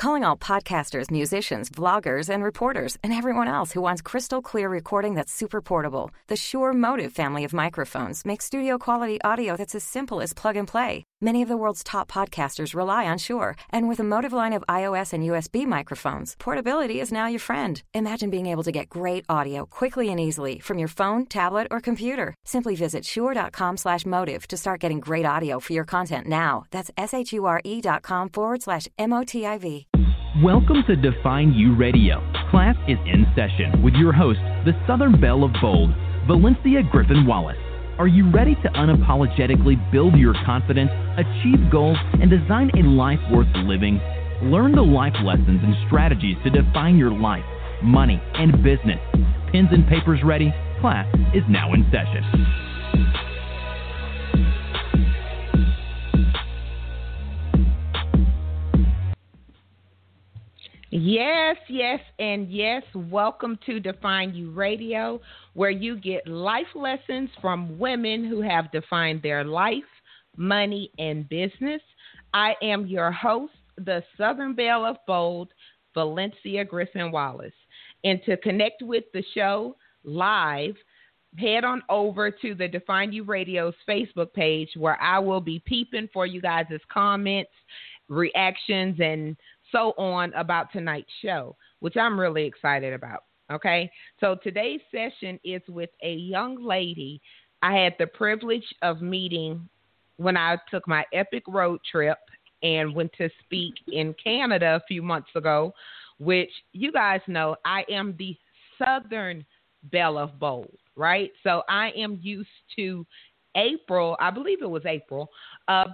Calling all podcasters, musicians, vloggers, and reporters, and everyone else who wants crystal clear recording that's super portable. The Shure Motive family of microphones makes studio quality audio that's as simple as plug and play. Many of the world's top podcasters rely on Shure, and with the Motive line of iOS and USB microphones, portability is now your friend. Imagine being able to get great audio quickly and easily from your phone, tablet, or computer. Simply visit shure.com/motive to start getting great audio for your content now. That's shure.com/MOTIV. Welcome to Define U Radio. Class is in session with your host, the Southern Belle of Bold, Valencia Griffin-Wallace. Are you ready to unapologetically build your confidence, achieve goals, and design a life worth living? Learn the life lessons and strategies to define your life, money, and business. Pens and papers ready? Class is now in session. Yes, yes, and yes. Welcome to Define U Radio, where you get life lessons from women who have defined their life, money, and business. I am your host, the Southern Belle of Bold, Valencia Griffin-Wallace. And to connect with the show live, head on over to the Define U Radio's Facebook page, where I will be peeping for you guys' comments, reactions, and so on about tonight's show, which I'm really excited about. Okay, so today's session is with a young lady I had the privilege of meeting when I took my epic road trip and went to speak in Canada a few months ago, which you guys know I am the Southern Belle of Bold, right? So I am used to April, I believe it was April,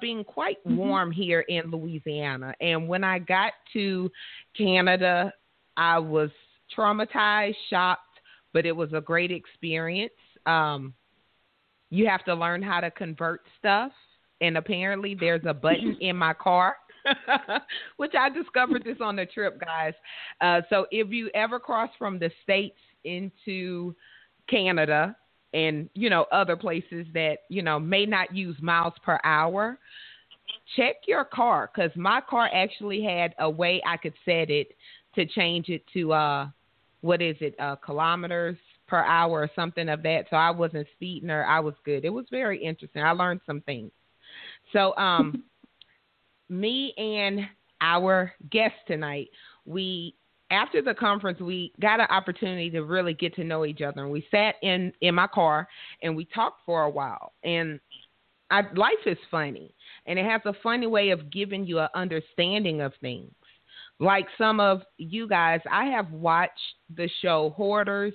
being quite warm here in Louisiana. And when I got to Canada, I was traumatized, shocked, but it was a great experience. You have to learn how to convert stuff. And apparently there's a button in my car, which I discovered this on the trip, guys. So if you ever cross from the States into Canada, and, you know, other places that, you know, may not use miles per hour, check your car, because my car actually had a way I could set it to change it to, kilometers per hour or something of that. So I wasn't speeding her. I was good. It was very interesting. I learned some things. So me and our guest tonight, after the conference, we got an opportunity to really get to know each other. And we sat in my car and we talked for a while. And life is funny. And it has a funny way of giving you an understanding of things. Like some of you guys, I have watched the show Hoarders.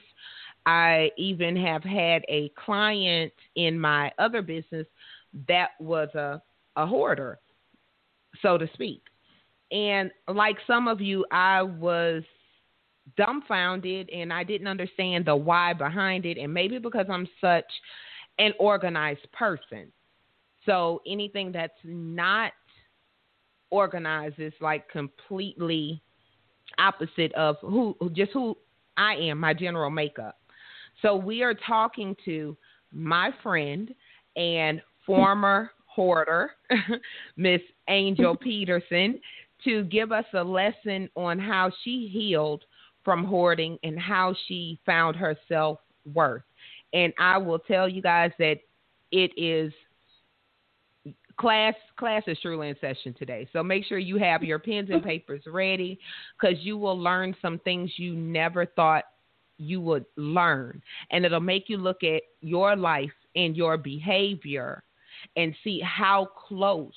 I even have had a client in my other business that was a hoarder, so to speak. And like some of you, I was dumbfounded and I didn't understand the why behind it. And maybe because I'm such an organized person. So anything that's not organized is like completely opposite of who I am, my general makeup. So we are talking to my friend and former hoarder, Miss Angel Peterson, to give us a lesson on how she healed from hoarding and how she found her self-worth. And I will tell you guys that it is class is truly in session today. So make sure you have your pens and papers ready, because you will learn some things you never thought you would learn. And it'll make you look at your life and your behavior and see how close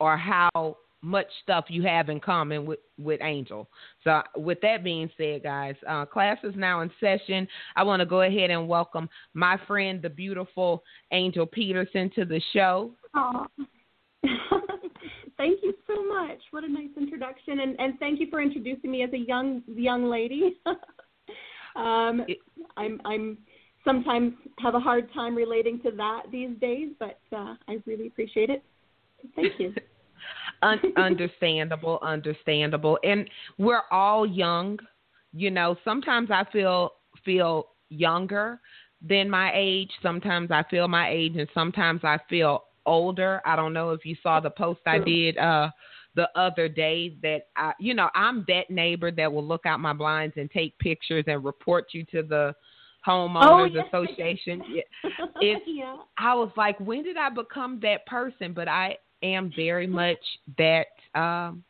or how much stuff you have in common with Angel. So with that being said, guys, class is now in session. I want to go ahead and welcome my friend, the beautiful Angel Peterson, to the show. Aww. Thank you so much. What a nice introduction. And thank you for introducing me as a young lady. I'm sometimes have a hard time relating to that these days, but I really appreciate it. Thank you. Understandable. And we're all young, you know. Sometimes I feel younger than my age. Sometimes I feel my age, and sometimes I feel older. I don't know if you saw the post I did the other day that, I'm that neighbor that will look out my blinds and take pictures and report you to the Homeowners Association. Yeah. I was like, when did I become that person? But I am very much that, I'm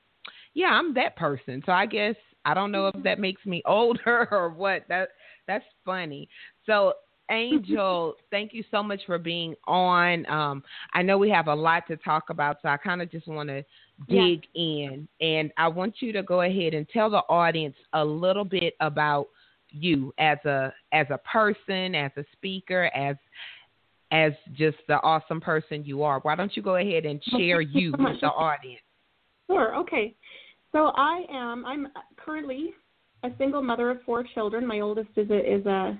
that person. So I guess, I don't know if that makes me older or what. That's funny. So Angel, thank you so much for being on. I know we have a lot to talk about, so I kind of just want to dig in. And I want you to go ahead and tell the audience a little bit about you as a person, as a speaker, as just the awesome person you are. Why don't you go ahead and share you with the audience? Sure. Okay. So I'm currently a single mother of 4 children. My oldest is an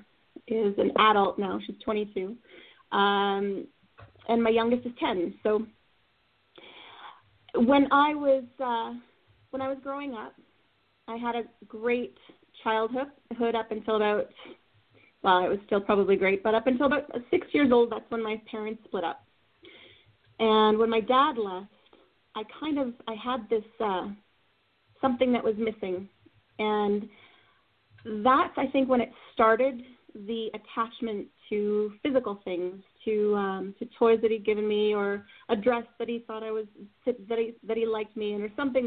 adult now. She's 22. And my youngest is 10. So when I was growing up, I had a great childhood up until about, well, it was still probably great, but up until about 6 years old, that's when my parents split up. And when my dad left, I had this something that was missing. And that's, I think, when it started, the attachment to physical things, to toys that he'd given me, or a dress that he thought that he liked me in, or something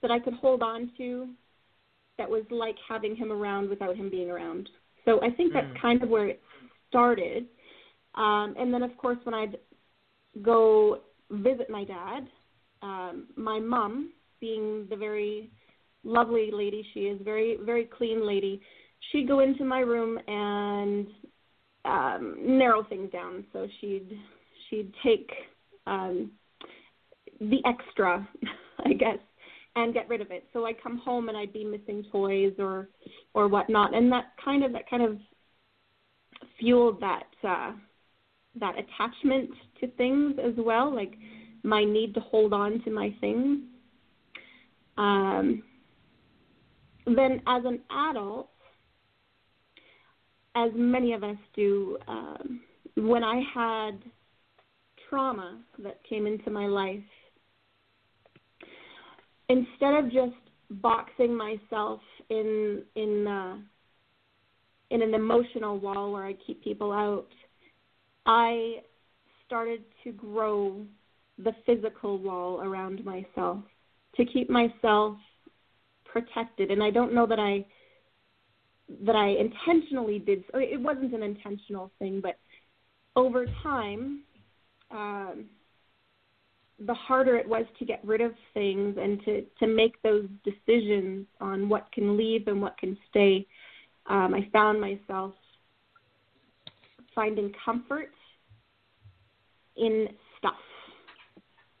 that I could hold on to that was like having him around without him being around. So I think that's kind of where it started. And then, of course, when I'd go visit my dad, my mom, being the very lovely lady she is, very, very clean lady, she'd go into my room and narrow things down. So she'd take the extra, I guess, and get rid of it. So I'd come home and I'd be missing toys or whatnot, and that kind of fueled that attachment to things as well, like my need to hold on to my things. Then as an adult, as many of us do, when I had trauma that came into my life, instead of just boxing myself in an emotional wall where I keep people out, I started to grow the physical wall around myself to keep myself protected. And I don't know that I intentionally did. It wasn't an intentional thing, but over time, the harder it was to get rid of things and to make those decisions on what can leave and what can stay, I found myself finding comfort in stuff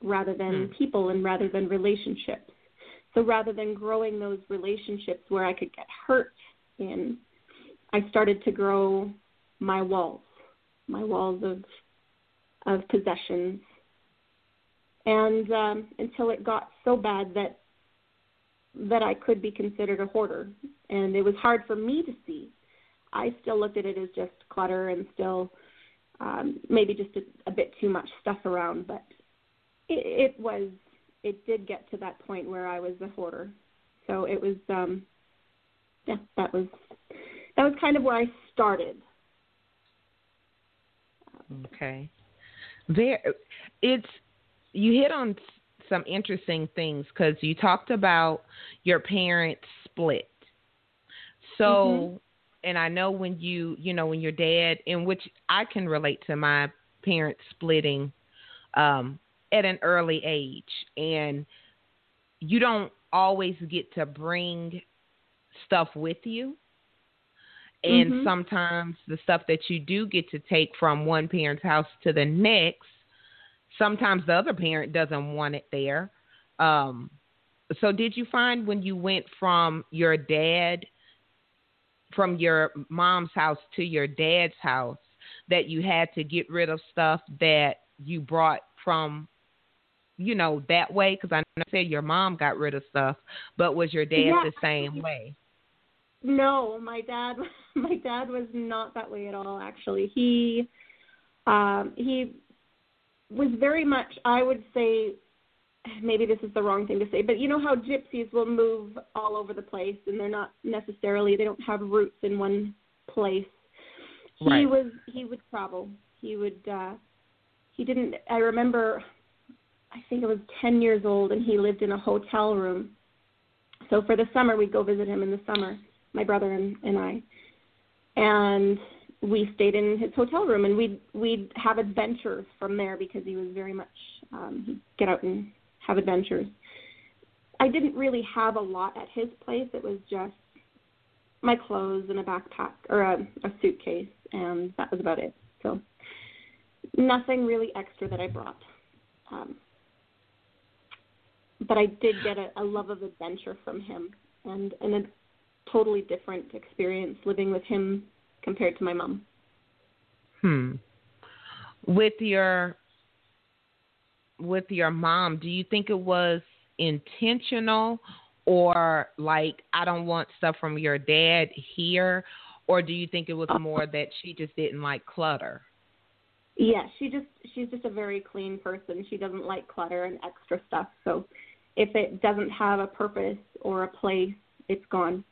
rather than people and rather than relationships. So rather than growing those relationships where I could get hurt in, I started to grow my walls of possessions. And until it got so bad that I could be considered a hoarder. And it was hard for me to see. I still looked at it as just clutter and still maybe just a bit too much stuff around. But it did get to that point where I was a hoarder. So it was, that was kind of where I started. Okay. You hit on some interesting things because you talked about your parents split. So, and I know when when your dad, in which I can relate to my parents splitting at an early age, and you don't always get to bring stuff with you. And sometimes the stuff that you do get to take from one parent's house to the next, sometimes the other parent doesn't want it there. So did you find when you went from your mom's house to your dad's house, that you had to get rid of stuff that you brought from, that way? Because I know you said your mom got rid of stuff, but was your dad the same way? No, my dad was not that way at all, actually. He was very much, I would say, maybe this is the wrong thing to say, but you know how gypsies will move all over the place and they're not necessarily, they don't have roots in one place. Right. He would travel. I remember, I think I was 10 years old and he lived in a hotel room. So for the summer, we'd go visit him in the summer, my brother and I. And we stayed in his hotel room and we'd have adventures from there because he was very much, he'd get out and have adventures. I didn't really have a lot at his place. It was just my clothes and a backpack or a suitcase, and that was about it. So nothing really extra that I brought. But I did get a love of adventure from him and a totally different experience living with him compared to my mom. With your mom, do you think it was intentional or like, I don't want stuff from your dad here? Or do you think it was more that she just didn't like clutter? Yeah, she's just a very clean person. She doesn't like clutter and extra stuff. So if it doesn't have a purpose or a place, it's gone.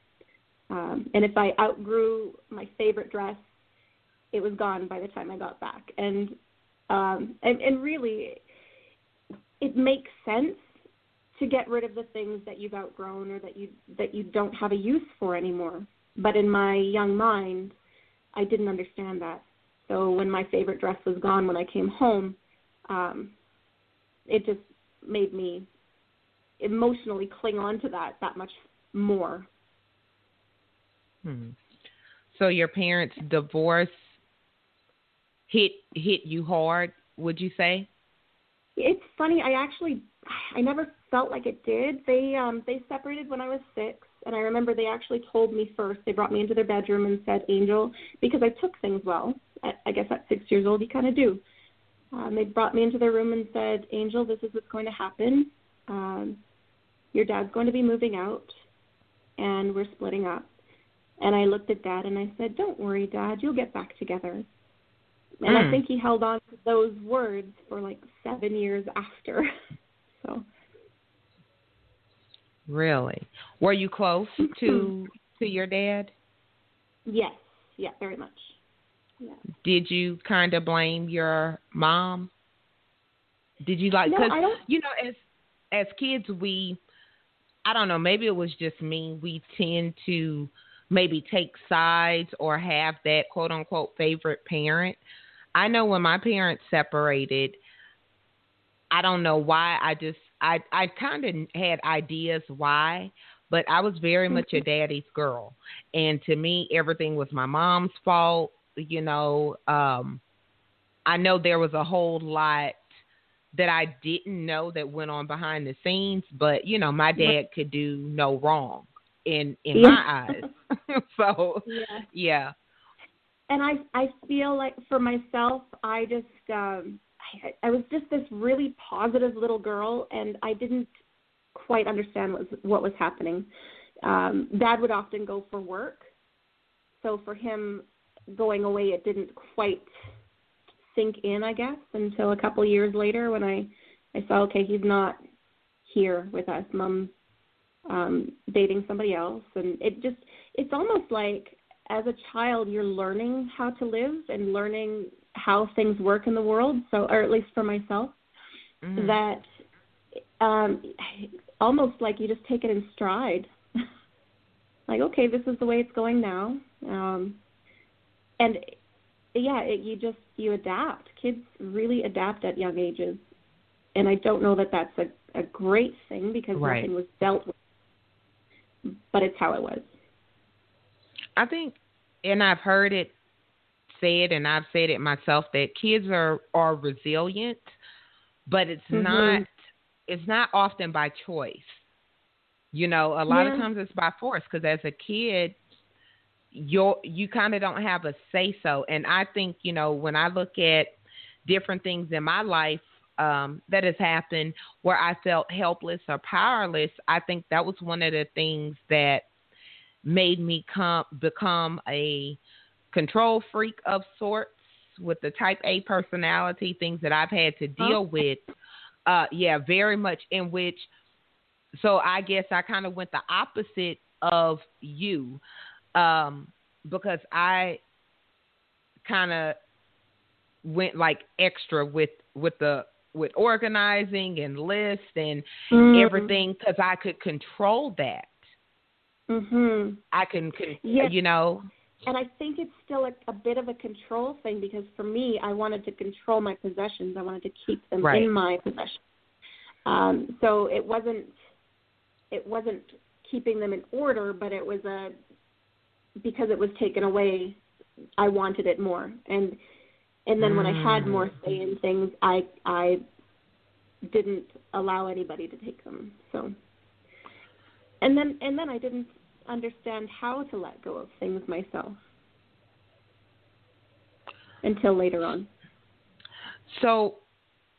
And if I outgrew my favorite dress, it was gone by the time I got back. And really, it makes sense to get rid of the things that you've outgrown or that you don't have a use for anymore. But in my young mind, I didn't understand that. So when my favorite dress was gone when I came home, it just made me emotionally cling on to that much more. So your parents' divorce hit you hard, would you say? It's funny. I never felt like it did. They separated when I was 6. And I remember they actually told me first. They brought me into their bedroom and said, Angel, because I took things well. I guess at 6 years old, you kind of do. They brought me into their room and said, Angel, this is what's going to happen. Your dad's going to be moving out, and we're splitting up. And I looked at Dad, and I said, don't worry, Dad, you'll get back together. And I think he held on to those words for like 7 years after. So. Really? Were you close to your dad? Yes. Yeah, very much. Yeah. Did you kind of blame your mom? Did you like, because, no, you know, as kids, I don't know, maybe it was just me. We tend to maybe take sides or have that quote unquote favorite parent. I know when my parents separated, I don't know why. I kind of had ideas why, but I was very much a daddy's girl. And to me, everything was my mom's fault. You know, I know there was a whole lot that I didn't know that went on behind the scenes, but, you know, my dad could do no wrong in my eyes. So, yeah. And I feel like for myself, I just, I was just this really positive little girl, and I didn't quite understand what was happening. Dad would often go for work. So for him going away, it didn't quite sink in, I guess, until a couple years later when I saw, okay, he's not here with us. Mom's dating somebody else. And it's almost like as a child, you're learning how to live and learning how things work in the world, so, or at least for myself, that almost like you just take it in stride. Like, okay, this is the way it's going now. And, yeah, you adapt. Kids really adapt at young ages. And I don't know that that's a great thing because nothing was dealt with. But it's how it was. I think, and I've heard it said, and I've said it myself, that kids are resilient, but it's not often by choice. You know, a lot of times it's by force because as a kid, you kind of don't have a say-so. And I think, you know, when I look at different things in my life that has happened where I felt helpless or powerless, I think that was one of the things that made me become a control freak of sorts with the type A personality, things that I've had to deal with. very much in which, so I guess I kind of went the opposite of you, because I kind of went like extra with organizing and lists and everything, because I could control that. Mm-hmm. I can, yes. You know. And I think it's still a bit of a control thing, because for me, I wanted to control my possessions. I wanted to keep them in my possession. So it wasn't keeping them in order, but it was because it was taken away, I wanted it more. And then when I had more say in things, I didn't allow anybody to take them. So and then I didn't understand how to let go of things myself until later on. So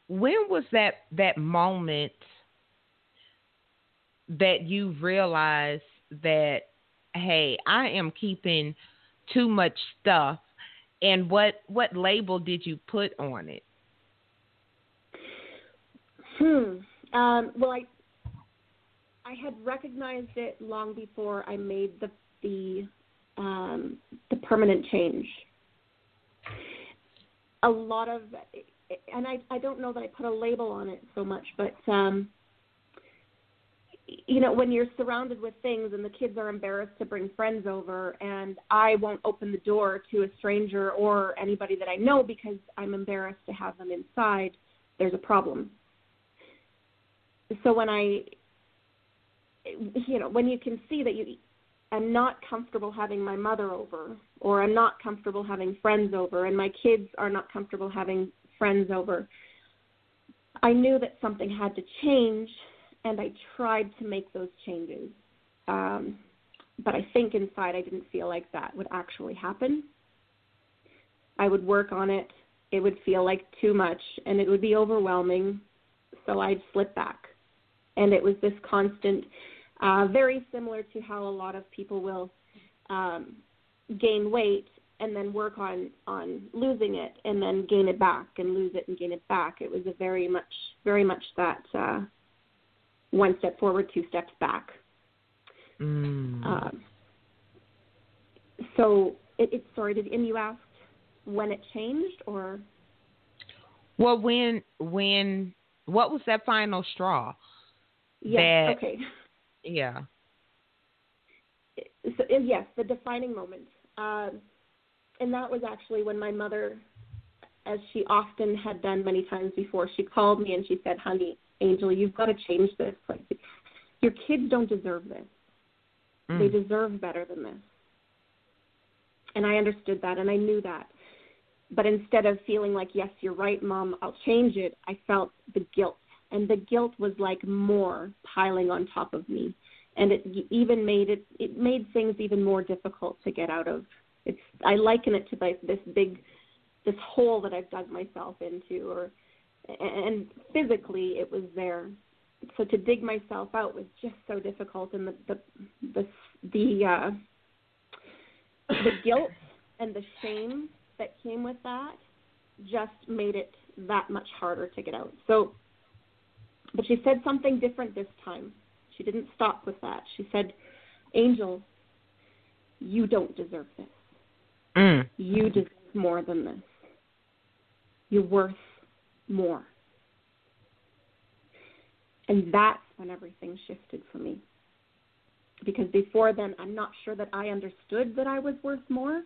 when was that moment that you realized that, hey, I am keeping too much stuff, and what label did you put on it? Well, I had recognized it long before I made the permanent change. A lot of, and I don't know that I put a label on it so much, but you know, when you're surrounded with things and the kids are embarrassed to bring friends over, and I won't open the door to a stranger or anybody that I know because I'm embarrassed to have them inside, there's a problem. So when I, you know, when you can see that I'm not comfortable having my mother over, or I'm not comfortable having friends over, and my kids are not comfortable having friends over, I knew that something had to change, and I tried to make those changes. But I think inside I didn't feel like that would actually happen. I would work on it. It would feel like too much, and it would be overwhelming, so I'd slip back. And it was this constant, very similar to how a lot of people will gain weight and then work on losing it and then gain it back and lose it and gain it back. It was a very much that one step forward, two steps back. So it started, and you asked when it changed, or? Well, when what was that final straw? Yeah. Okay. Yeah. So, yes, the defining moment, and that was actually when my mother, as she often had done many times before, she called me and she said, "Honey, Angel, you've got to change this. Like, your kids don't deserve this. They deserve better than this." And I understood that, and I knew that. But instead of feeling like, "Yes, you're right, Mom, I'll change it," I felt the guilt. And the guilt was like more piling on top of me. And it even made it made things even more difficult to get out of. I liken it to like this hole that I've dug myself into, and physically it was there. So to dig myself out was just so difficult. And the guilt and the shame that came with that just made it that much harder to get out. So, but she said something different this time. She didn't stop with that. She said, "Angel, you don't deserve this. You deserve more than this. You're worth more." And that's when everything shifted for me. Because before then, I'm not sure that I understood that I was worth more.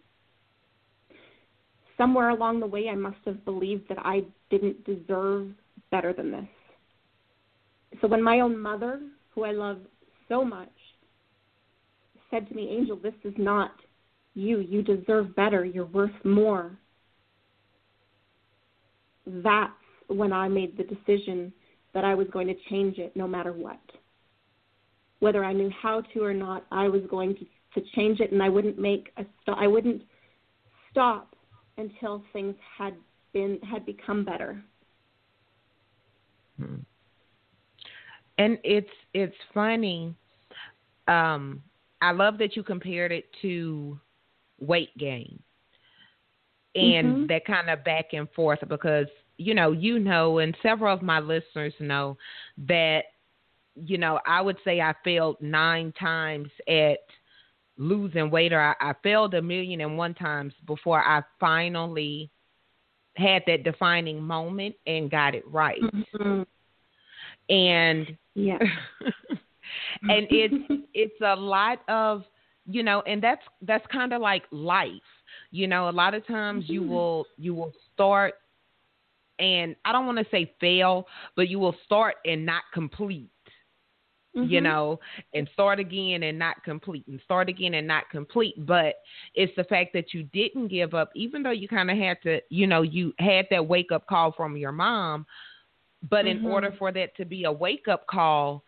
Somewhere along the way, I must have believed that I didn't deserve better than this. So when my own mother, who I love so much, said to me, "Angel, this is not you. You deserve better. You're worth more," that's when I made the decision that I was going to change it no matter what. Whether I knew how to or not, I was going to change it, and I wouldn't I wouldn't stop until things had become better. And it's funny. I love that you compared it to weight gain and that kind of back and forth, because and several of my listeners know that, you know, I would say I failed 9 times at losing weight, or I failed 1,000,001 times before I finally had that defining moment and got it right. Mm-hmm. And yeah. And it's a lot of, you know, and that's kind of like life. You know, a lot of times mm-hmm. you will start, and I don't want to say fail, but you will start and not complete. Mm-hmm. You know, and start again and not complete, and start again and not complete. But it's the fact that you didn't give up, even though you kind of had to, you know, you had that wake up call from your mom. But mm-hmm. in order for that to be a wake up call,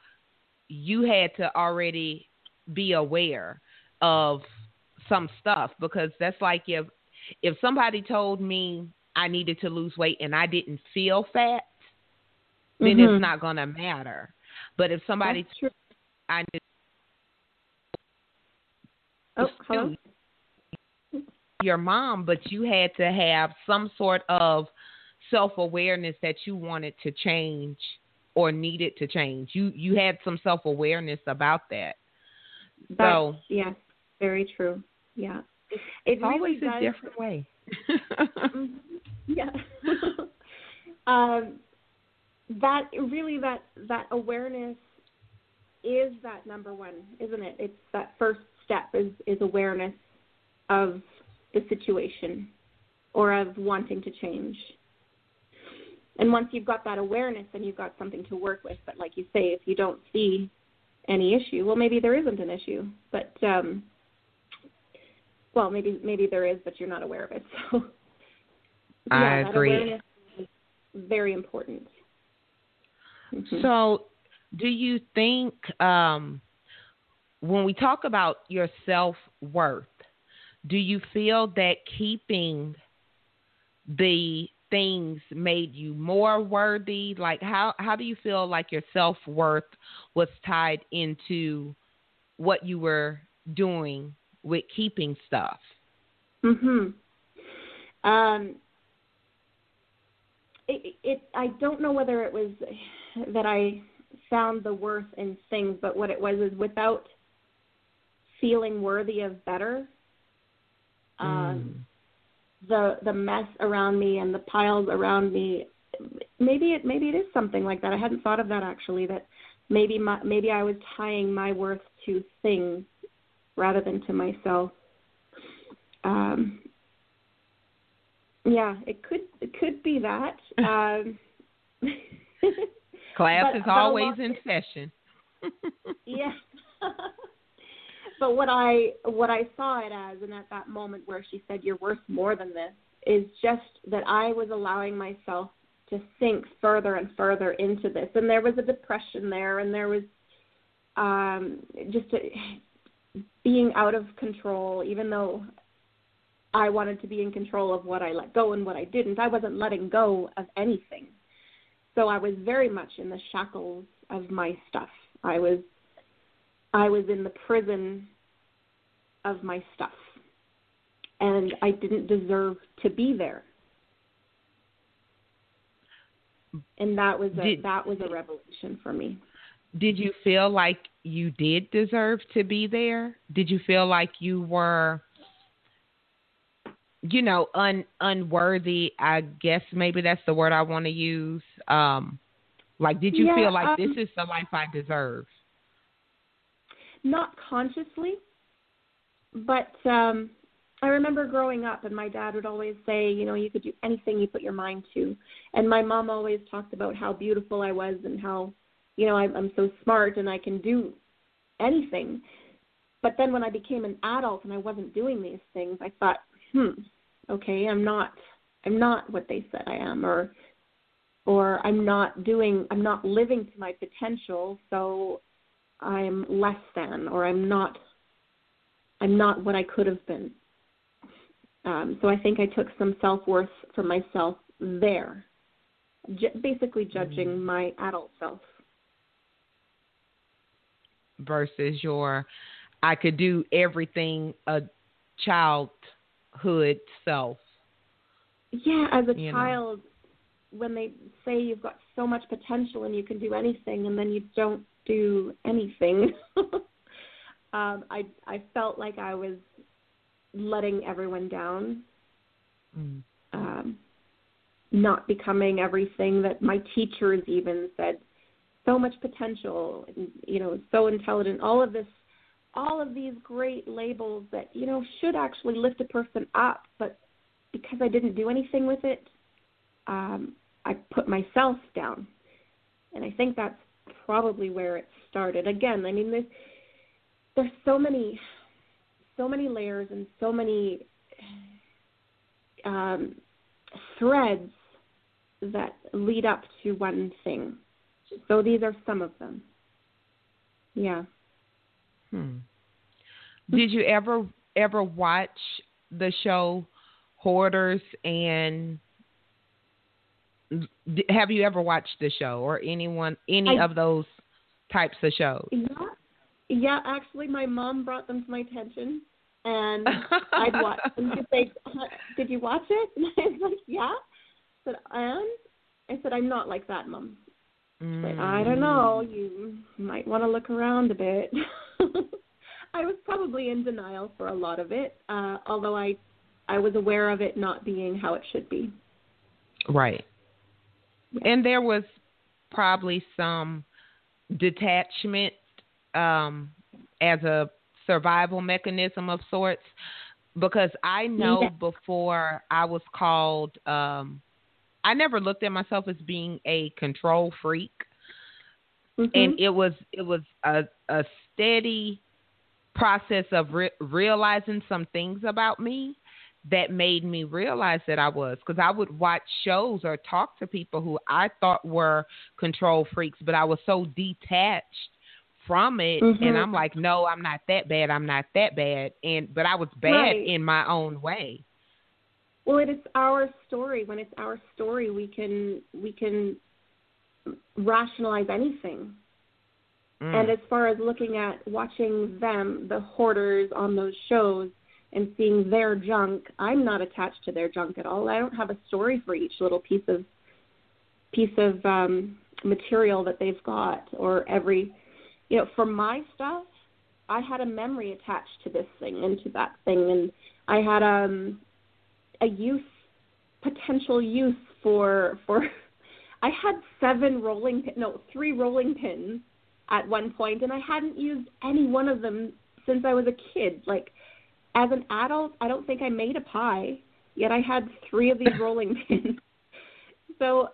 you had to already be aware of some stuff, because that's like if somebody told me I needed to lose weight and I didn't feel fat, then mm-hmm. it's not going to matter. But if somebody, I knew. Oh, hello. Your mom, but you had to have some sort of self-awareness that you wanted to change or needed to change. You had some self-awareness about that. So yes, very true. Yeah, it's always really a different way. Yeah. That awareness is that number one, isn't it? It's that first step is awareness of the situation or of wanting to change. And once you've got that awareness, then you've got something to work with. But like you say, if you don't see any issue, well, maybe there isn't an issue. But, well, maybe there is, but you're not aware of it. So, yeah, I agree. That awareness is very important. Mm-hmm. So do you think when we talk about your self-worth, do you feel that keeping the things made you more worthy? Like how do you feel like your self-worth was tied into what you were doing with keeping stuff? Mm-hmm. I don't know whether it was that I found the worth in things, but what it was is without feeling worthy of better, the mess around me and the piles around me, maybe it is something like that. I hadn't thought of that actually, that maybe I was tying my worth to things rather than to myself. Yeah, it could be that. Class is always in session. Yeah. But what I saw it as, and at that moment where she said you're worth more than this, is just that I was allowing myself to sink further and further into this. And there was a depression there, and there was just being out of control, even though I wanted to be in control of what I let go and what I didn't. I wasn't letting go of anything. So I was very much in the shackles of my stuff. I was in the prison of my stuff, and I didn't deserve to be there. And that was a revelation for me. Did you feel like you did deserve to be there? Did you feel like you were, you know, unworthy, I guess maybe that's the word I want to use. Like, did you feel like this is the life I deserve? Not consciously, but I remember growing up, and my dad would always say, you know, you could do anything you put your mind to. And my mom always talked about how beautiful I was and how, you know, I'm so smart and I can do anything. But then when I became an adult and I wasn't doing these things, I thought, okay, I'm not what they said I am, or I'm not living to my potential, so I'm less than, or I'm not what I could have been. So I think I took some self-worth for myself there, basically judging mm-hmm. my adult self. Versus your, I could do everything a childhood self. Yeah, as a child, when they say you've got so much potential and you can do anything, and then you don't do anything. I felt like I was letting everyone down, not becoming everything that my teachers even said. So much potential, you know, so intelligent, all of these great labels that, you know, should actually lift a person up, but because I didn't do anything with it, I put myself down. And I think that's probably where it started. Again, I mean, there's so many layers and so many threads that lead up to one thing. So these are some of them. Yeah. Did you ever watch the show Hoarders, and have you ever watched the show or any of those types of shows? Yeah, actually my mom brought them to my attention and I'd watch them. She'd say, did you watch it? And I was like, yeah. I said, and? I said, I'm not like that, Mom. But I don't know, you might want to look around a bit. I was probably in denial for a lot of it, although I was aware of it not being how it should be. Right. Yeah. And there was probably some detachment as a survival mechanism of sorts, because I know before I was called I never looked at myself as being a control freak. Mm-hmm. And it was a steady process of realizing some things about me that made me realize that I was, because I would watch shows or talk to people who I thought were control freaks, but I was so detached from it. Mm-hmm. And I'm like, no, I'm not that bad. I'm not that bad. But I was bad in my own way. Well, it is our story. When it's our story, we can rationalize anything. And as far as looking at watching them, the hoarders on those shows, and seeing their junk, I'm not attached to their junk at all. I don't have a story for each little piece of material that they've got, or every, you know, for my stuff, I had a memory attached to this thing and to that thing, and I had a potential use for I had 3 rolling pins at one point, and I hadn't used any one of them since I was a kid. Like, as an adult, I don't think I made a pie, yet I had 3 of these rolling pins. So,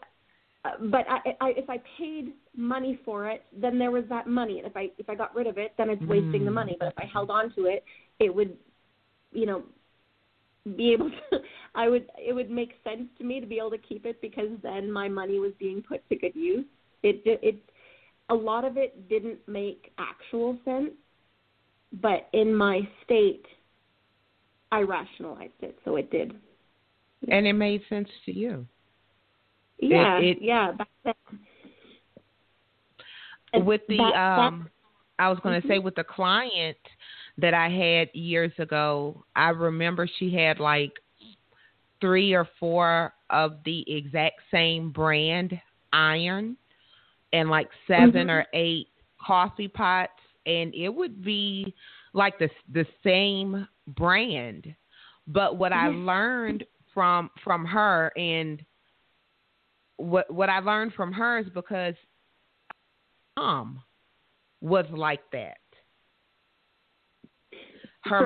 but if I paid money for it, then there was that money, and if I got rid of it, then it's wasting the money. But if I held on to it, it would, you know, it would make sense to me to be able to keep it, because then my money was being put to good use. It a lot of it didn't make actual sense, but in my state, I rationalized it, so it did. And it made sense to you. Yeah, back then. With the I was going to say, with the client that I had years ago, I remember she had like 3 or 4 of the exact same brand iron and like 7 or 8 coffee pots, and it would be like the same brand. But what I learned from her, and what I learned from her is because mom was like that. Her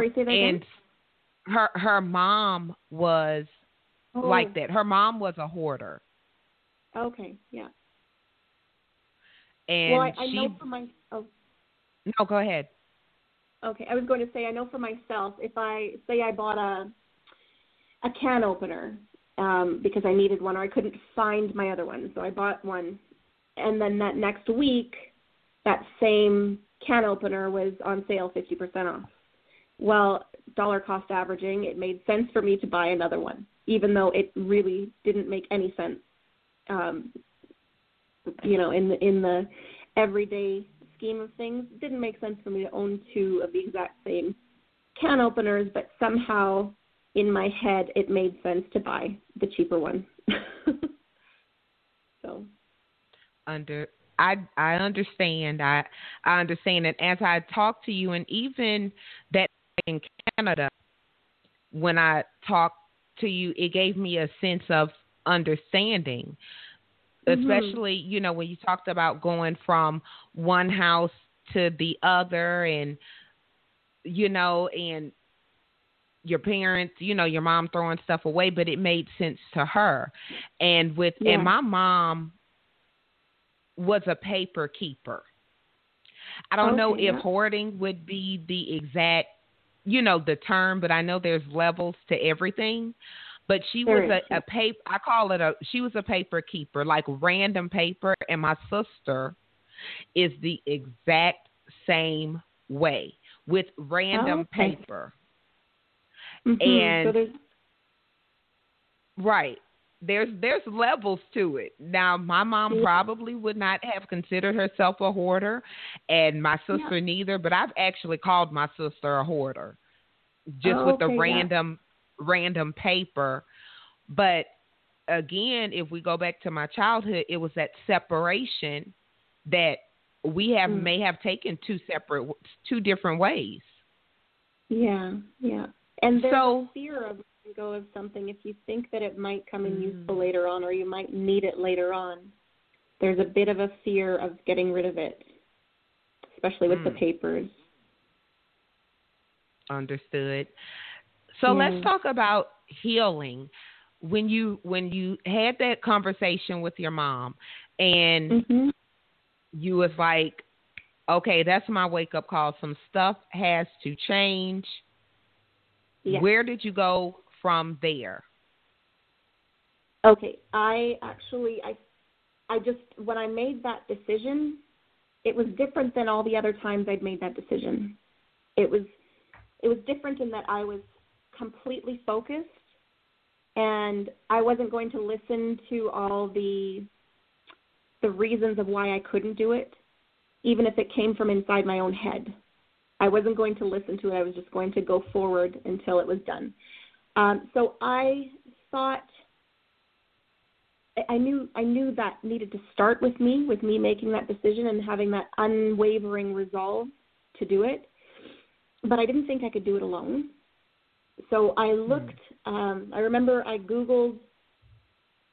mom was like that. Her mom was a hoarder. Okay, yeah. And well, I know for myself. Oh. No, go ahead. Okay, I was going to say, I know for myself, if I say I bought a can opener because I needed one, or I couldn't find my other one, so I bought one, and then that next week, that same can opener was on sale 50% off. Well, dollar cost averaging, it made sense for me to buy another one, even though it really didn't make any sense, you know, in the everyday scheme of things. It didn't make sense for me to own 2 of the exact same can openers, but somehow in my head it made sense to buy the cheaper one. So I understand. I understand. And as I talk to you, and even that in Canada, when I talked to you, it gave me a sense of understanding, especially, you know, when you talked about going from one house to the other, and, you know, and your parents, you know, your mom throwing stuff away, but it made sense to her. And with, and my mom was a paper keeper. I don't know if hoarding would be the exact, you know, the term, but I know there's levels to everything. But she was a paper, I call it a, she was a paper keeper, like random paper. And my sister is the exact same way with random paper. And so there's, there's levels to it. Now, my mom probably would not have considered herself a hoarder, and my sister neither, but I've actually called my sister a hoarder just with the random paper. But again, if we go back to my childhood, it was that separation that we have may have taken two different ways. Yeah, yeah. And there's a fear of letting go of something if you think that it might come in useful later on, or you might need it later on. There's a bit of a fear of getting rid of it, especially with the papers. Understood. So let's talk about healing. When you had that conversation with your mom, and you was like, okay, that's my wake-up call. Some stuff has to change. Yes. Where did you go from there? Okay, I just when I made that decision, it was different than all the other times I'd made that decision. It was different in that I was completely focused, and I wasn't going to listen to all the reasons of why I couldn't do it, even if it came from inside my own head. I wasn't going to listen to it. I was just going to go forward until it was done. So I thought, I knew that needed to start with me making that decision and having that unwavering resolve to do it. But I didn't think I could do it alone. So I looked, I remember I Googled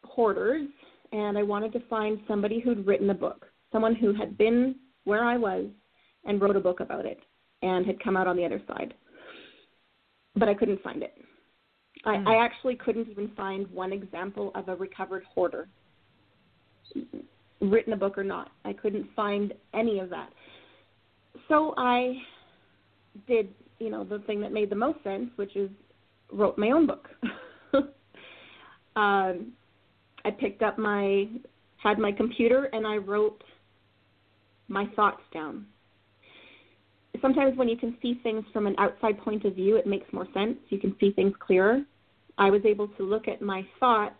hoarders, and I wanted to find somebody who'd written a book, someone who had been where I was and wrote a book about it and had come out on the other side. But I couldn't find it. I actually couldn't even find one example of a recovered hoarder, written a book or not. I couldn't find any of that. So I did, you know, the thing that made the most sense, which is wrote my own book. I had my computer, and I wrote my thoughts down. Sometimes when you can see things from an outside point of view, it makes more sense. You can see things clearer. I was able to look at my thoughts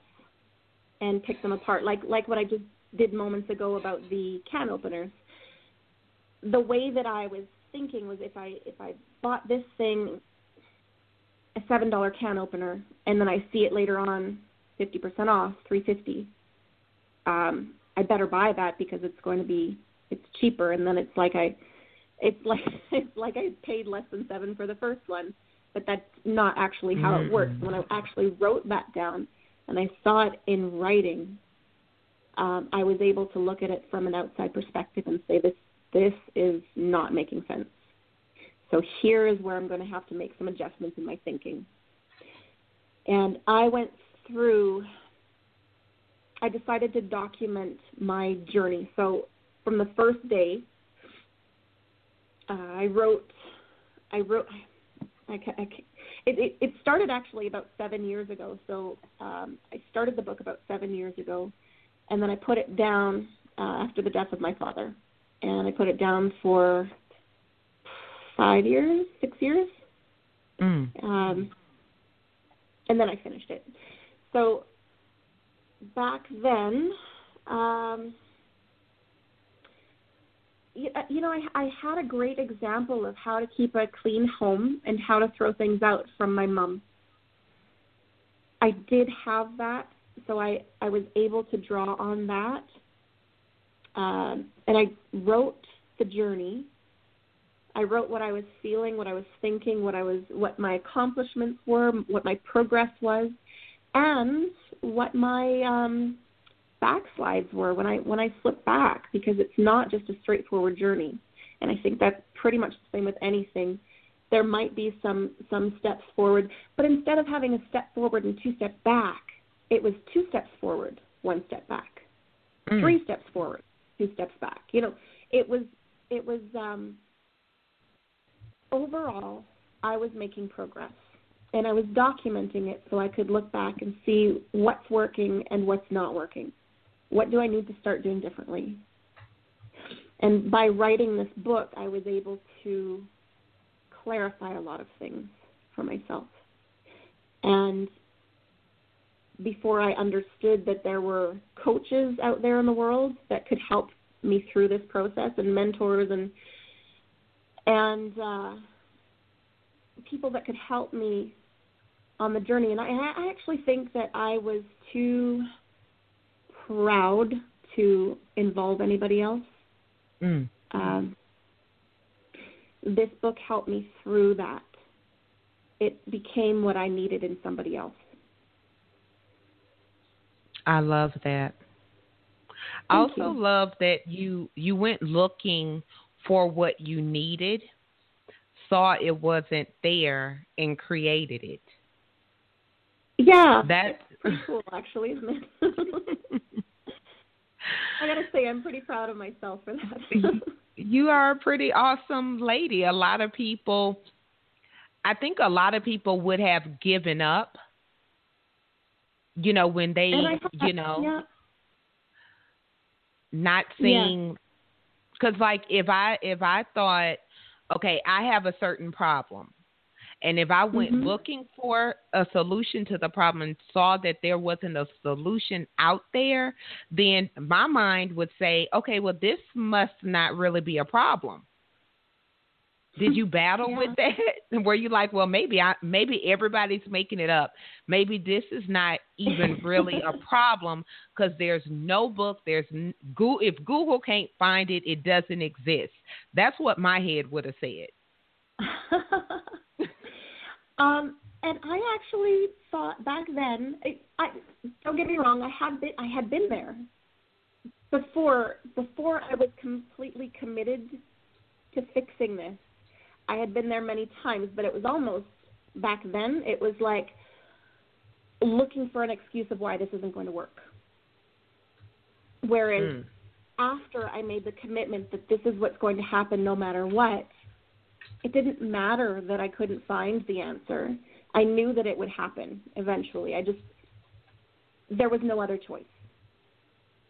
and pick them apart, like what I just did moments ago about the can openers. The way that I was thinking was, if I bought this thing, a $7 can opener, and then I see it later on, 50% off, $3.50. I better buy that because it's cheaper, and then it's like I paid less than $7 for the first one, but that's not actually how it works. When I actually wrote that down and I saw it in writing, I was able to look at it from an outside perspective and say, this is not making sense. So here is where I'm going to have to make some adjustments in my thinking. And I went through, I decided to document my journey. So from the first day, it started actually about 7 years ago. So I started the book about 7 years ago, and then I put it down after the death of my father. And I put it down for 6 years. And then I finished it. So back then, you know, I had a great example of how to keep a clean home and how to throw things out from my mom. I did have that, so I was able to draw on that. And I wrote the journey. I wrote what I was feeling, what I was thinking, what my accomplishments were, what my progress was, and what my backslides were when I slipped back, because it's not just a straightforward journey. And I think that's pretty much the same with anything. There might be some steps forward, but instead of having a step forward and two steps back, it was two steps forward, one step back, three steps forward, two steps back. You know, it was. Overall, I was making progress, and I was documenting it so I could look back and see what's working and what's not working. What do I need to start doing differently? And by writing this book, I was able to clarify a lot of things for myself. And before I understood that there were coaches out there in the world that could help me through this process, and mentors and people that could help me on the journey. And I actually think that I was too proud to involve anybody else. This book helped me through that. It became what I needed in somebody else. I love that. I also love that you went looking for what you needed, saw it wasn't there, and created it. Yeah. That's pretty cool, actually, isn't it? I got to say, I'm pretty proud of myself for that. You are a pretty awesome lady. I think a lot of people would have given up, you know, when they, not seeing... Yeah. Because, like, if I thought, okay, I have a certain problem, and if I went looking for a solution to the problem and saw that there wasn't a solution out there, then my mind would say, okay, well, this must not really be a problem. Did you battle with that? Were you like, well, maybe everybody's making it up. Maybe this is not even really a problem, because there's no book. There's Google. If Google can't find it, it doesn't exist. That's what my head would have said. And I actually thought back then. Don't get me wrong. I had been there before I was completely committed to fixing this. I had been there many times, but it was almost, back then, it was like looking for an excuse of why this isn't going to work. Whereas after I made the commitment that this is what's going to happen no matter what, it didn't matter that I couldn't find the answer. I knew that it would happen eventually. There was no other choice.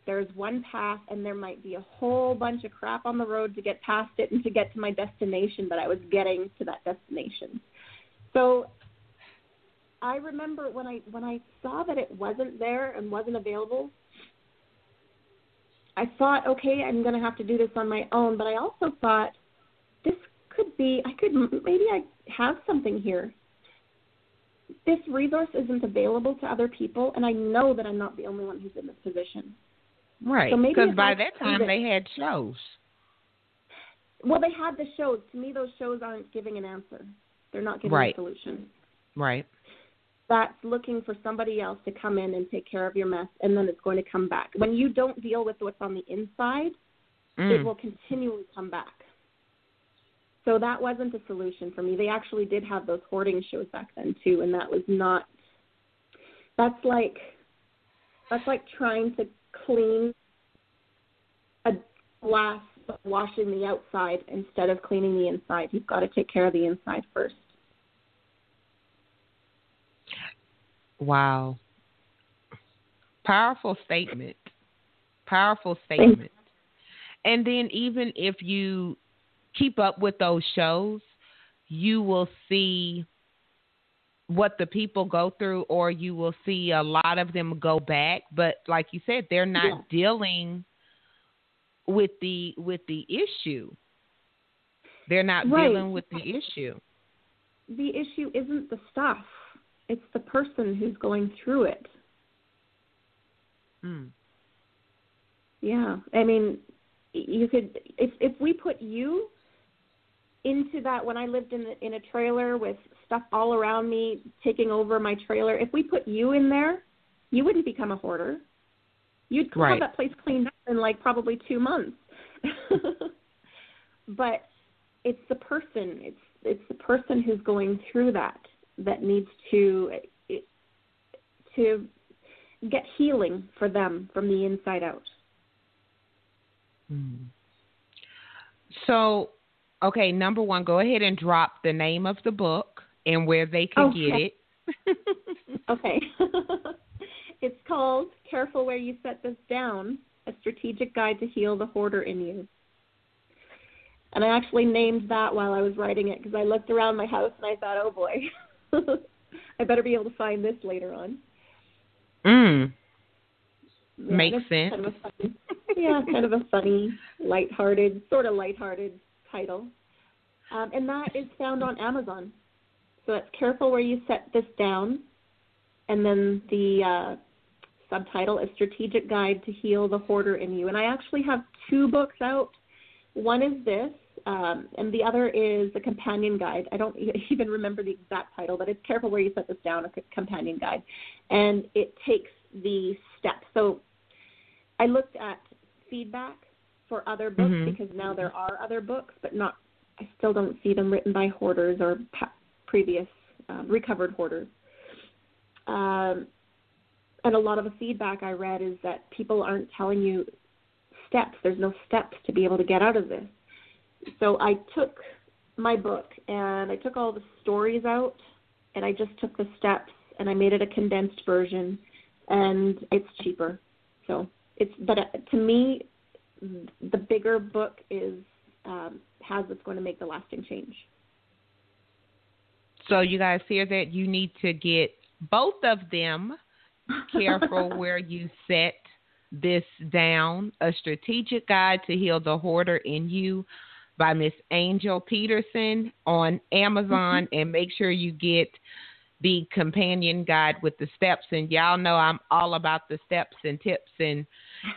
There's one path, and there might be a whole bunch of crap on the road to get past it and to get to my destination, but I was getting to that destination. So I remember when I saw that it wasn't there and wasn't available, I thought, okay, I'm going to have to do this on my own, but I also thought this could be, I have something here. This resource isn't available to other people, and I know that I'm not the only one who's in this position. Right, because so by that time they had shows. Well, they had the shows. To me, those shows aren't giving an answer. They're not giving a solution. Right. That's looking for somebody else to come in and take care of your mess, and then it's going to come back. When you don't deal with what's on the inside, it will continually come back. So that wasn't a solution for me. They actually did have those hoarding shows back then, too, and that was not – that's like trying to – clean a glass, washing the outside instead of cleaning the inside. You've got to take care of the inside first. Wow. Powerful statement. And then even if you keep up with those shows, you will see what the people go through, or you will see a lot of them go back. But like you said, they're not dealing with the issue. They're not dealing with the issue. The issue isn't the stuff. It's the person who's going through it. Yeah, I mean, you could if we put you into that. When I lived in a trailer with stuff all around me taking over my trailer, if we put you in there, you wouldn't become a hoarder. You'd have that place cleaned up in like probably 2 months. But it's the person. It's the person who's going through that needs to get healing for them from the inside out. So, okay, number one, go ahead and drop the name of the book and where they can get it. Okay. It's called Careful Where You Set This Down: A Strategic Guide to Heal the Hoarder In You. And I actually named that while I was writing it because I looked around my house and I thought, oh, boy, I better be able to find this later on. Yeah, makes sense. Kind of a funny, lighthearted title. And that is found on Amazon. So it's Careful Where You Set This Down. And then the subtitle is Strategic Guide to Heal the Hoarder in You. And I actually have two books out. One is this, and the other is the companion guide. I don't even remember the exact title, but it's Careful Where You Set This Down, a companion guide. And it takes the steps. So I looked at feedback for other books because now there are other books, but I still don't see them written by hoarders or previous recovered hoarders. And a lot of the feedback I read is that people aren't telling you steps. There's no steps to be able to get out of this. So I took my book and I took all the stories out and I just took the steps and I made it a condensed version, and it's cheaper. So to me, the bigger book has what's going to make the lasting change. So you guys hear that? You need to get both of them. Careful Where You Set This Down: A Strategic Guide to Heal the Hoarder in You by Miss Angel Peterson on Amazon. And make sure you get the companion guide with the steps. And y'all know I'm all about the steps and tips and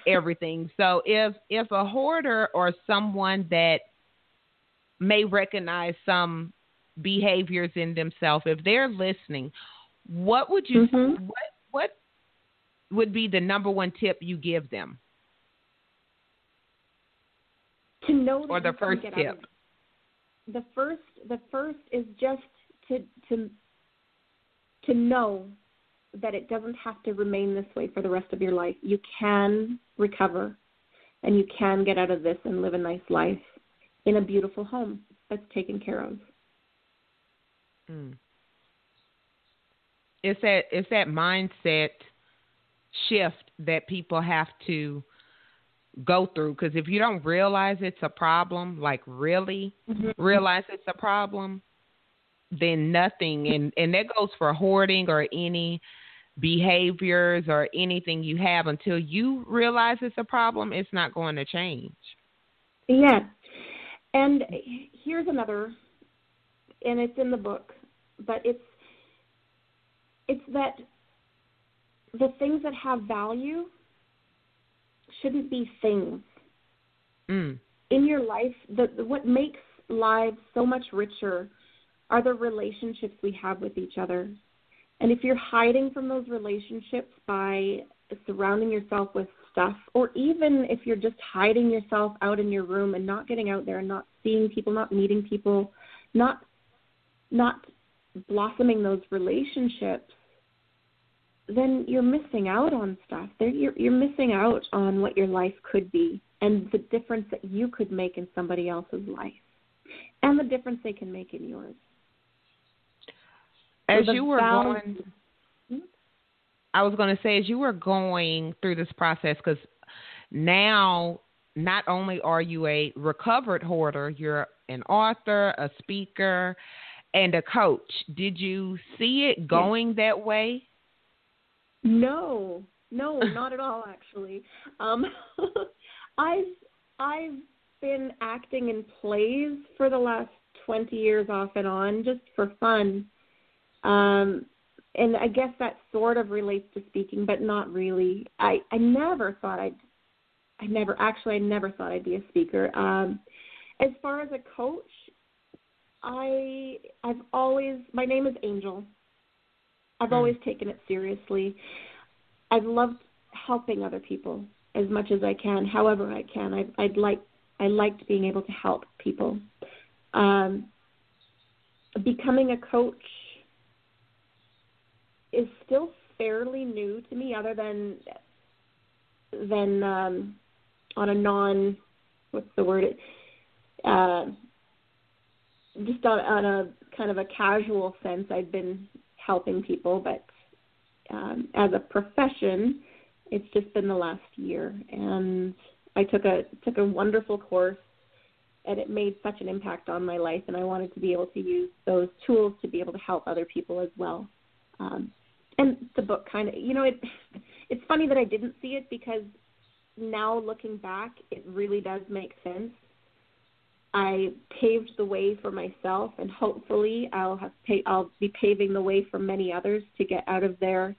everything. So if a hoarder or someone that may recognize some behaviors in themselves, if they're listening, what would you what would be the number one tip you give them? To know that, or the first tip. The first is just to know that it doesn't have to remain this way for the rest of your life. You can recover and you can get out of this and live a nice life in a beautiful home that's taken care of. It's that mindset shift that people have to go through, because if you don't realize it's a problem, like really realize it's a problem, then nothing. And that goes for hoarding or any behaviors or anything you have. Until you realize it's a problem, it's not going to change. Yeah. And here's another, and it's in the book, but it's that the things that have value shouldn't be things. In your life, what makes lives so much richer are the relationships we have with each other. And if you're hiding from those relationships by surrounding yourself with stuff, or even if you're just hiding yourself out in your room and not getting out there and not seeing people, not meeting people, not blossoming those relationships, then you're missing out on stuff. You're missing out on what your life could be and the difference that you could make in somebody else's life and the difference they can make in yours. As you were going through this process, because now not only are you a recovered hoarder, you're an author, a speaker, and a coach. Did you see it going that way? No, not at all, actually. I've been acting in plays for the last 20 years off and on, just for fun. And I guess that sort of relates to speaking, but not really. I never thought I'd be a speaker. As far as a coach, my name is Angel. I've always taken it seriously. I've loved helping other people as much as I can, however I can. I liked being able to help people. Becoming a coach is still fairly new to me, other than on a non, what's the word? Just on a kind of a casual sense, I've been helping people, but as a profession, it's just been the last year. And I took a wonderful course, and it made such an impact on my life, and I wanted to be able to use those tools to be able to help other people as well. And the book kind of, it's funny that I didn't see it, because now looking back, it really does make sense. I paved the way for myself, and hopefully I'll be paving the way for many others to get out of their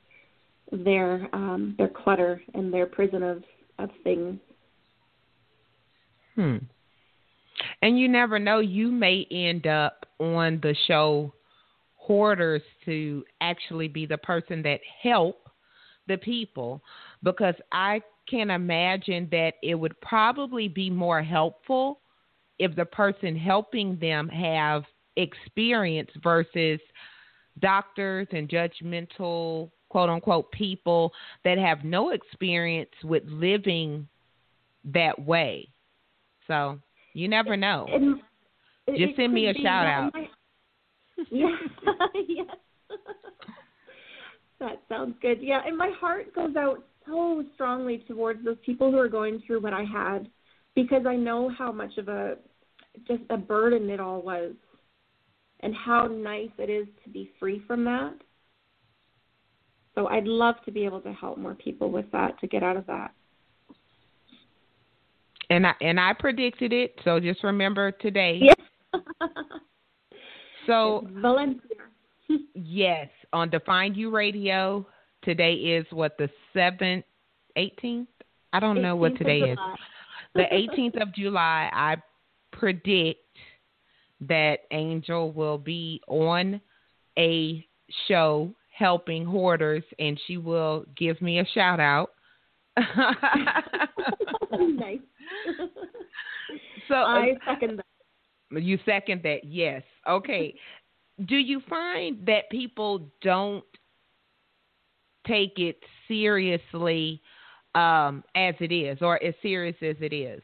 clutter and their prison of things. And you never know, you may end up on the show Hoarders to actually be the person that help the people, because I can imagine that it would probably be more helpful if the person helping them have experience versus doctors and judgmental, quote unquote, people that have no experience with living that way. So you never know. Just send me a shout out. Yeah. Yes. That sounds good. Yeah. And my heart goes out so strongly towards those people who are going through what I had, because I know how much of a burden it all was, and how nice it is to be free from that. So I'd love to be able to help more people with that, to get out of that. And I predicted it, so just remember today. Yes. So Valencia. Yes, on Define U Radio, today is what, the 7th, 18th? I don't know what today is. The 18th of July, I predict that Angel will be on a show helping hoarders, and she will give me a shout out. Nice. So I second that. You second that, yes. Okay. Do you find that people don't take it seriously as it is, or as serious as it is?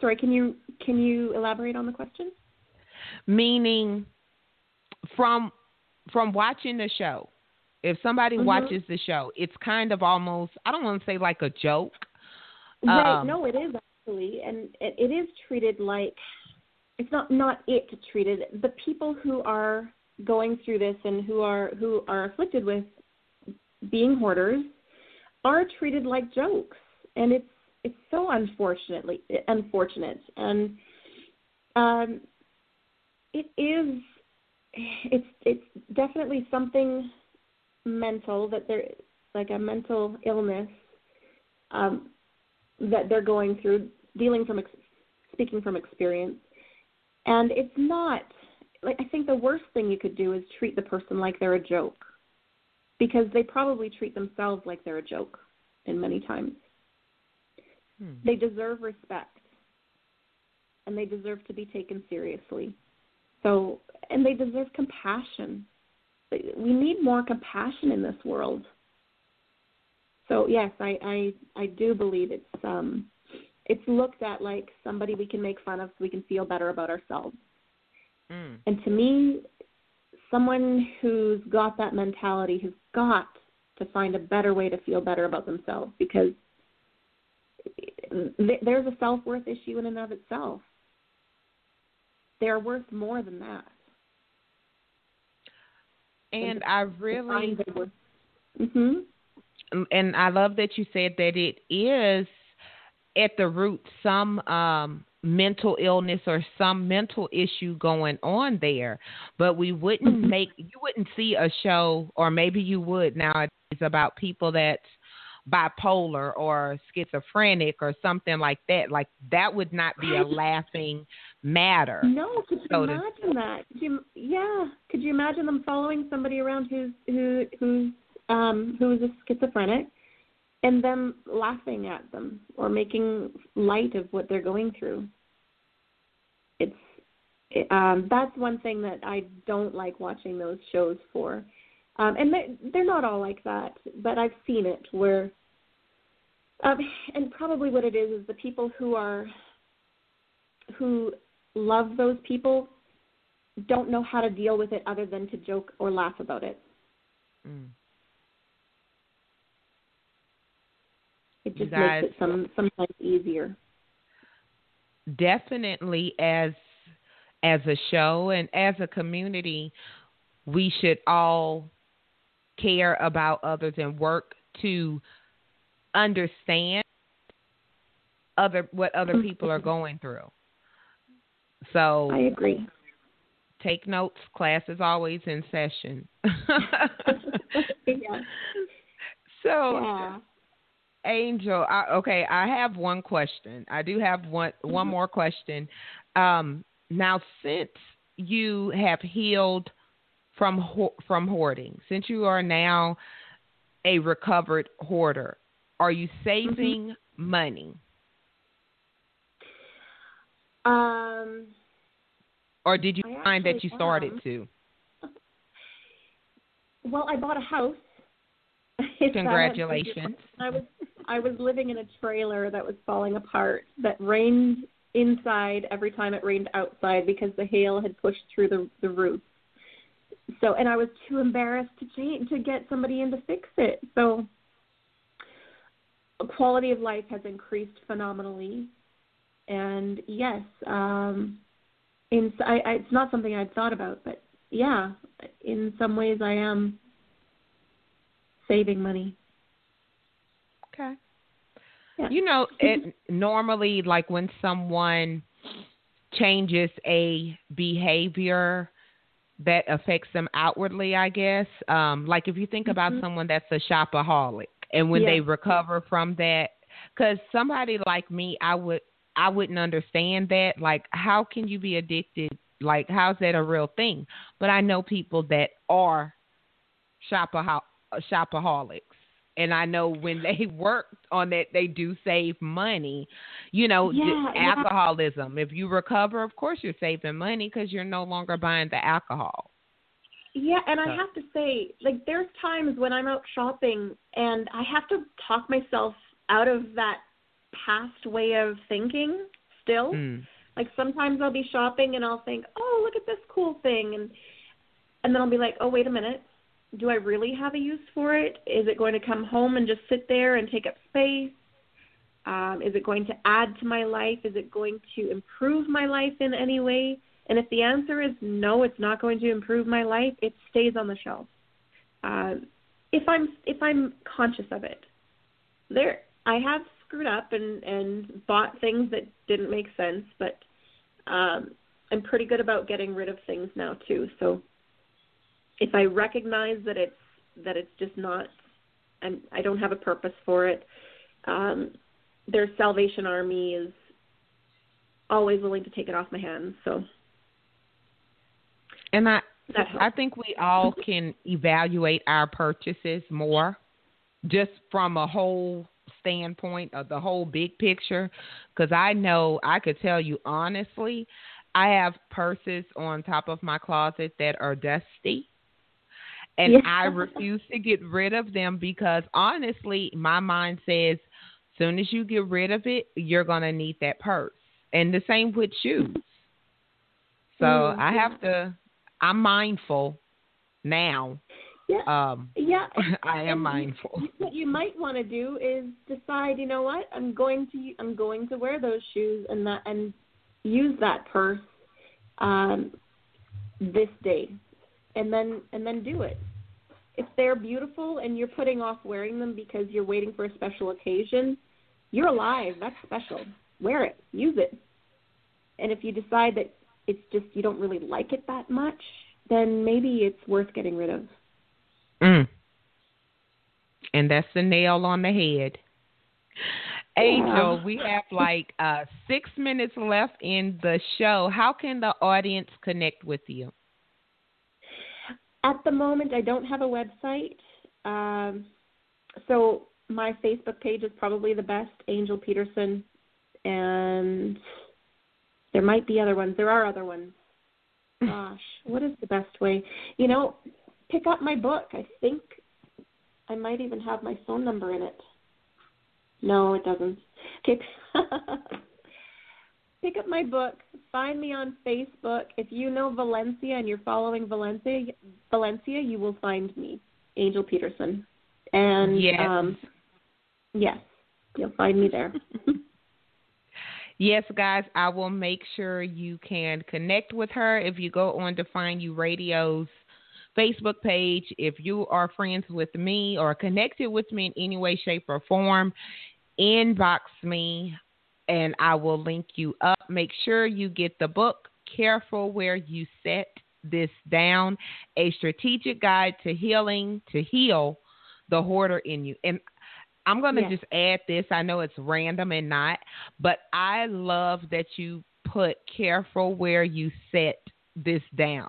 Sorry, can you elaborate on the question? Meaning, from watching the show, if somebody watches the show, it's kind of almost, I don't want to say like a joke. Right? No, it is actually, and it is treated like, it's not it treated. The people who are going through this and who are afflicted with being hoarders are treated like jokes, and it's so unfortunate, and it's definitely something mental, that they're like a mental illness that they're going through, speaking from experience, and it's not like, I think the worst thing you could do is treat the person like they're a joke, because they probably treat themselves like they're a joke in many times. They deserve respect, and they deserve to be taken seriously. So, and they deserve compassion. We need more compassion in this world. So yes, I do believe it's looked at like somebody we can make fun of so we can feel better about ourselves. And to me, someone who's got that mentality has got to find a better way to feel better about themselves, because there's a self-worth issue in and of itself. They're worth more than that. And I really, and I love that you said that it is at the root some mental illness or some mental issue going on there. But we wouldn't you wouldn't see a show, or maybe you would nowadays, about people that's bipolar or schizophrenic or something like that. Like, that would not be a laughing matter. No, could you imagine that? Could you imagine them following somebody around who is a schizophrenic, and them laughing at them or making light of what they're going through? That's one thing that I don't like watching those shows for. And they're not all like that, but I've seen it where, and probably what it is the people who love those people don't know how to deal with it other than to joke or laugh about it. Mm. It just makes it sometimes easier. Definitely, as a show and as a community, we should all care about others and work to understand what other people are going through. So I agree. Take notes. Class is always in session. Angel, I have one question. I do have one more question. Now, since you have healed from hoarding, since you are now a recovered hoarder, are you saving money? Or did you find that you started to? Well, I bought a house. Congratulations. I was living in a trailer that was falling apart, that rained inside every time it rained outside because the hail had pushed through the roof. So, and I was too embarrassed to get somebody in to fix it. So quality of life has increased phenomenally. And yes, it's not something I'd thought about, but yeah, in some ways I am saving money. Okay. Yeah. You know, normally, like, when someone changes a behavior that affects them outwardly, I guess, like if you think about someone that's a shopaholic, and when they recover from that, because somebody like me, I wouldn't understand that. Like, how can you be addicted? Like, how's that a real thing? But I know people that are shopaholics, and I know when they work on that, they do save money. You know, alcoholism, if you recover, of course you're saving money because you're no longer buying the alcohol. Yeah, and I have to say, like, there's times when I'm out shopping and I have to talk myself out of that past way of thinking still. Like, sometimes I'll be shopping and I'll think, oh, look at this cool thing, and then I'll be like, oh, wait a minute. Do I really have a use for it? Is it going to come home and just sit there and take up space? Is it going to add to my life? Is it going to improve my life in any way? And if the answer is no, it's not going to improve my life, it stays on the shelf. If I'm conscious of it. There, I have screwed up and bought things that didn't make sense, but I'm pretty good about getting rid of things now too, so if I recognize that it's just not, and I don't have a purpose for it, their Salvation Army is always willing to take it off my hands. So, and I think we all can evaluate our purchases more, just from a whole standpoint of the whole big picture. Because I know I could tell you honestly, I have purses on top of my closet that are dusty. And I refuse to get rid of them because, honestly, my mind says, as soon as you get rid of it, you're going to need that purse. And the same with shoes. So I'm mindful now. I am mindful. What you might want to do is decide, you know what, I'm going to wear those shoes and use that purse this day. And then do it. If they're beautiful and you're putting off wearing them because you're waiting for a special occasion, you're alive. That's special. Wear it. Use it. And if you decide that it's just you don't really like it that much, then maybe it's worth getting rid of. Mm. And that's the nail on the head. Angel, we have like 6 minutes left in the show. How can the audience connect with you? At the moment, I don't have a website. So my Facebook page is probably the best, Angel Peterson. And there might be other ones. There are other ones. Gosh, what is the best way? You know, pick up my book. I think I might even have my phone number in it. No, it doesn't. Okay. Pick up my book. Find me on Facebook. If you know Valencia and you're following Valencia, you will find me, Angel Peterson. And yes, yes, you'll find me there. Yes, guys, I will make sure you can connect with her. If you go on Define U Radio's Facebook page, if you are friends with me or connected with me in any way, shape, or form, inbox me and I will link you up. Make sure you get the book, Careful Where You Set This Down, A Strategic Guide to Heal the Hoarder In You. And I'm going to just add this. I know it's random and not, but I love that you put Careful Where You Set This Down.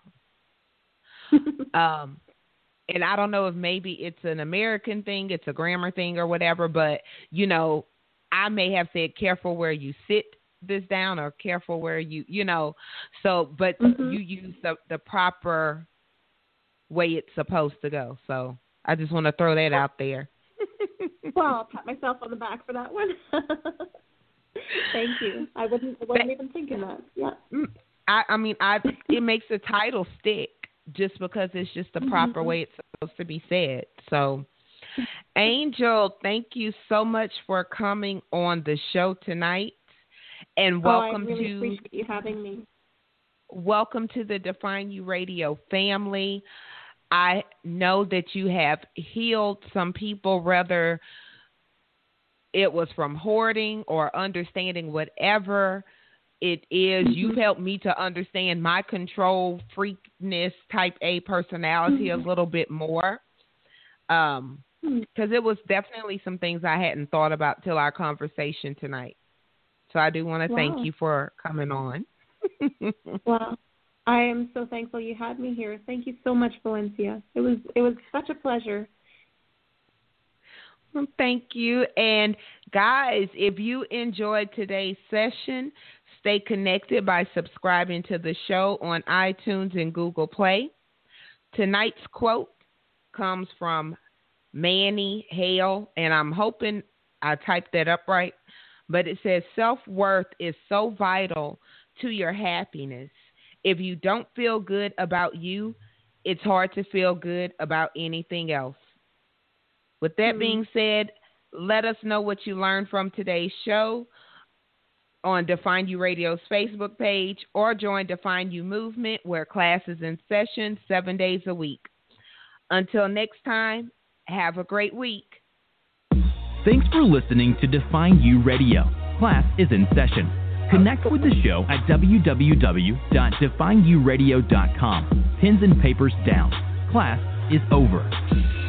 And I don't know if maybe it's an American thing, it's a grammar thing or whatever, but, you know, I may have said careful where you sit this down or careful where you, you know, so, but you use the proper way it's supposed to go. So I just want to throw that out there. Well, I'll pat myself on the back for that one. Thank you. I wasn't even thinking that. Yeah. I mean, it makes the title stick. Just because it's just the proper way it's supposed to be said. So, Angel, thank you so much for coming on the show tonight, and welcome to. I really appreciate you having me. Welcome to the Define U Radio family. I know that you have healed some people, whether it was from hoarding or understanding whatever. It is, you've helped me to understand my control freakness type A personality a little bit more. Because it was definitely some things I hadn't thought about till our conversation tonight. So I do want to thank you for coming on. Well, I am so thankful you had me here. Thank you so much, Valencia. It was such a pleasure. Well, thank you. And guys, if you enjoyed today's session, stay connected by subscribing to the show on iTunes and Google Play. Tonight's quote comes from Manny Hale, and I'm hoping I typed that up right, but it says, self-worth is so vital to your happiness. If you don't feel good about you, it's hard to feel good about anything else. With that being said, let us know what you learned from today's show on Define U Radio's Facebook page, or join Define U Movement, where class is in session 7 days a week. Until next time, have a great week. Thanks for listening to Define U Radio. Class is in session. Connect with the show at www.defineuradio.com. Pens and papers down. Class is over.